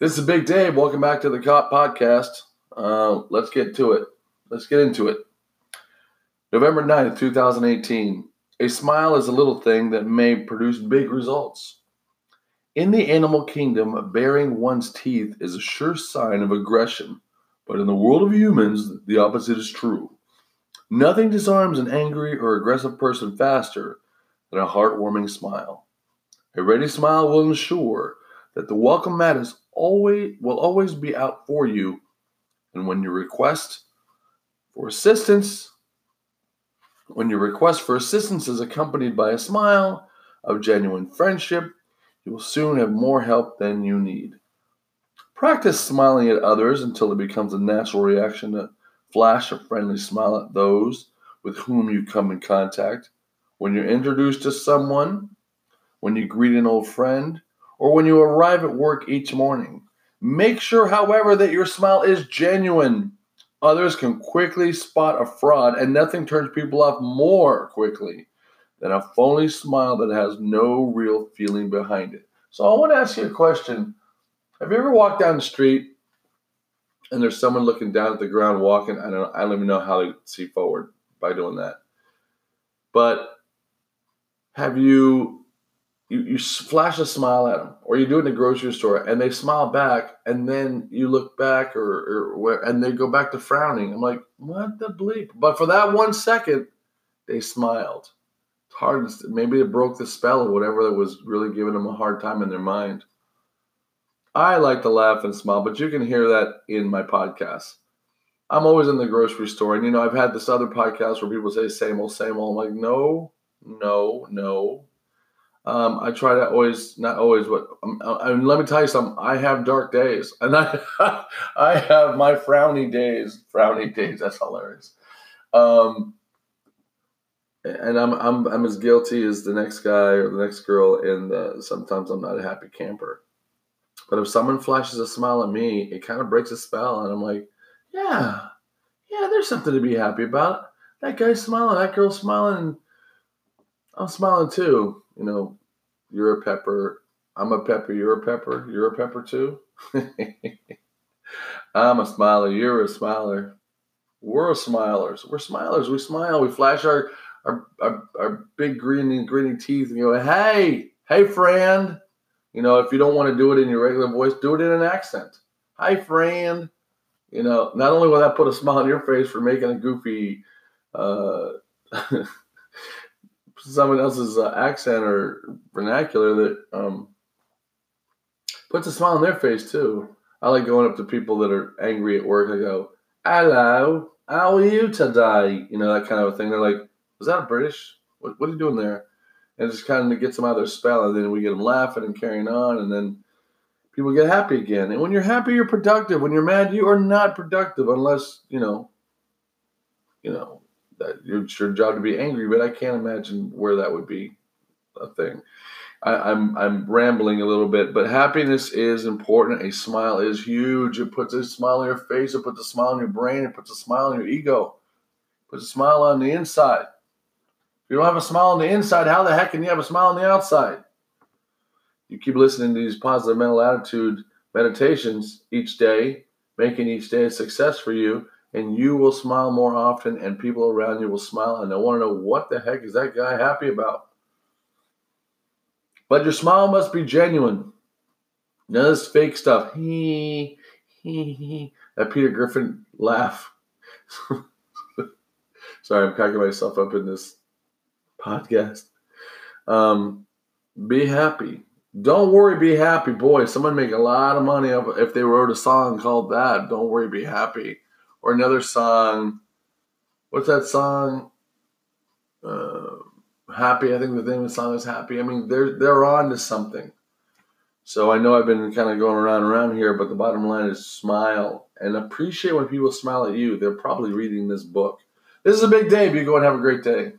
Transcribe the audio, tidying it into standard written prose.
This is Big Dave. Welcome back to the Cop Podcast. Let's get to it. Let's get into it. November 9th, 2018. A smile is a little thing that may produce big results. In the animal kingdom, baring one's teeth is a sure sign of aggression, but in the world of humans, the opposite is true. Nothing disarms an angry or aggressive person faster than a heartwarming smile. A ready smile will ensure that the welcome mat will always be out for you, and when your request for assistance is accompanied by a smile of genuine friendship, you will soon have more help than you need. Practice smiling at others until it becomes a natural reaction to flash a friendly smile at those with whom you come in contact. When you're introduced to someone, when you greet an old friend, or when you arrive at work each morning. Make sure, however, that your smile is genuine. Others can quickly spot a fraud, and nothing turns people off more quickly than a phony smile that has no real feeling behind it. So I want to ask you a question. Have you ever walked down the street and there's someone looking down at the ground walking? I don't even know how to see forward by doing that. But have you flash a smile at them, or you do it in a grocery store and they smile back, and then you look back and they go back to frowning? I'm like, what the bleep? But for that 1 second, they smiled. It's hard. Maybe it broke the spell or whatever that was really giving them a hard time in their mind. I like to laugh and smile, but you can hear that in my podcast. I'm always in the grocery store. And, I've had this other podcast where people say, same old, same old. I'm like, no. I try to let me tell you something. I have dark days, and I have my frowny days. Frowny days. That's hilarious. And I'm as guilty as the next guy or the next girl. And sometimes I'm not a happy camper. But if someone flashes a smile at me, it kind of breaks a spell, and I'm like, yeah, there's something to be happy about. That guy's smiling, that girl's smiling, and I'm smiling too. You're a pepper, I'm a pepper, you're a pepper too. I'm a smiler, you're a smiler. We're smilers. We're smilers. We smile. We flash our big grinning teeth and go, hey friend. If you don't want to do it in your regular voice, do it in an accent. Hi friend. Not only will that put a smile on your face for making a goofy someone else's accent or vernacular that puts a smile on their face too. I like going up to people that are angry at work. I go, hello, how are you today? That kind of a thing. They're like, is that British? What are you doing there? And it just kind of gets them out of their spell, and then we get them laughing and carrying on, and then people get happy again. And when you're happy, you're productive. When you're mad, you are not productive unless, that it's your job to be angry, but I can't imagine where that would be a thing. I'm rambling a little bit, but happiness is important. A smile is huge. It puts a smile on your face. It puts a smile on your brain. It puts a smile on your ego. It puts a smile on the inside. If you don't have a smile on the inside, how the heck can you have a smile on the outside? You keep listening to these positive mental attitude meditations each day, making each day a success for you. And you will smile more often, and people around you will smile, and they want to know, what the heck is that guy happy about? But your smile must be genuine. None of this fake stuff. That Peter Griffin laugh. Sorry, I'm cocking myself up in this podcast. Be happy. Don't worry, be happy. Boy, someone make a lot of money if they wrote a song called that. Don't worry, be happy. Or another song, what's that song? Happy, I think the name of the song is Happy. I mean, they're on to something. So I know I've been kind of going around here, but the bottom line is smile and appreciate when people smile at you. They're probably reading this book. This is a Big Dave. You go and have a great day.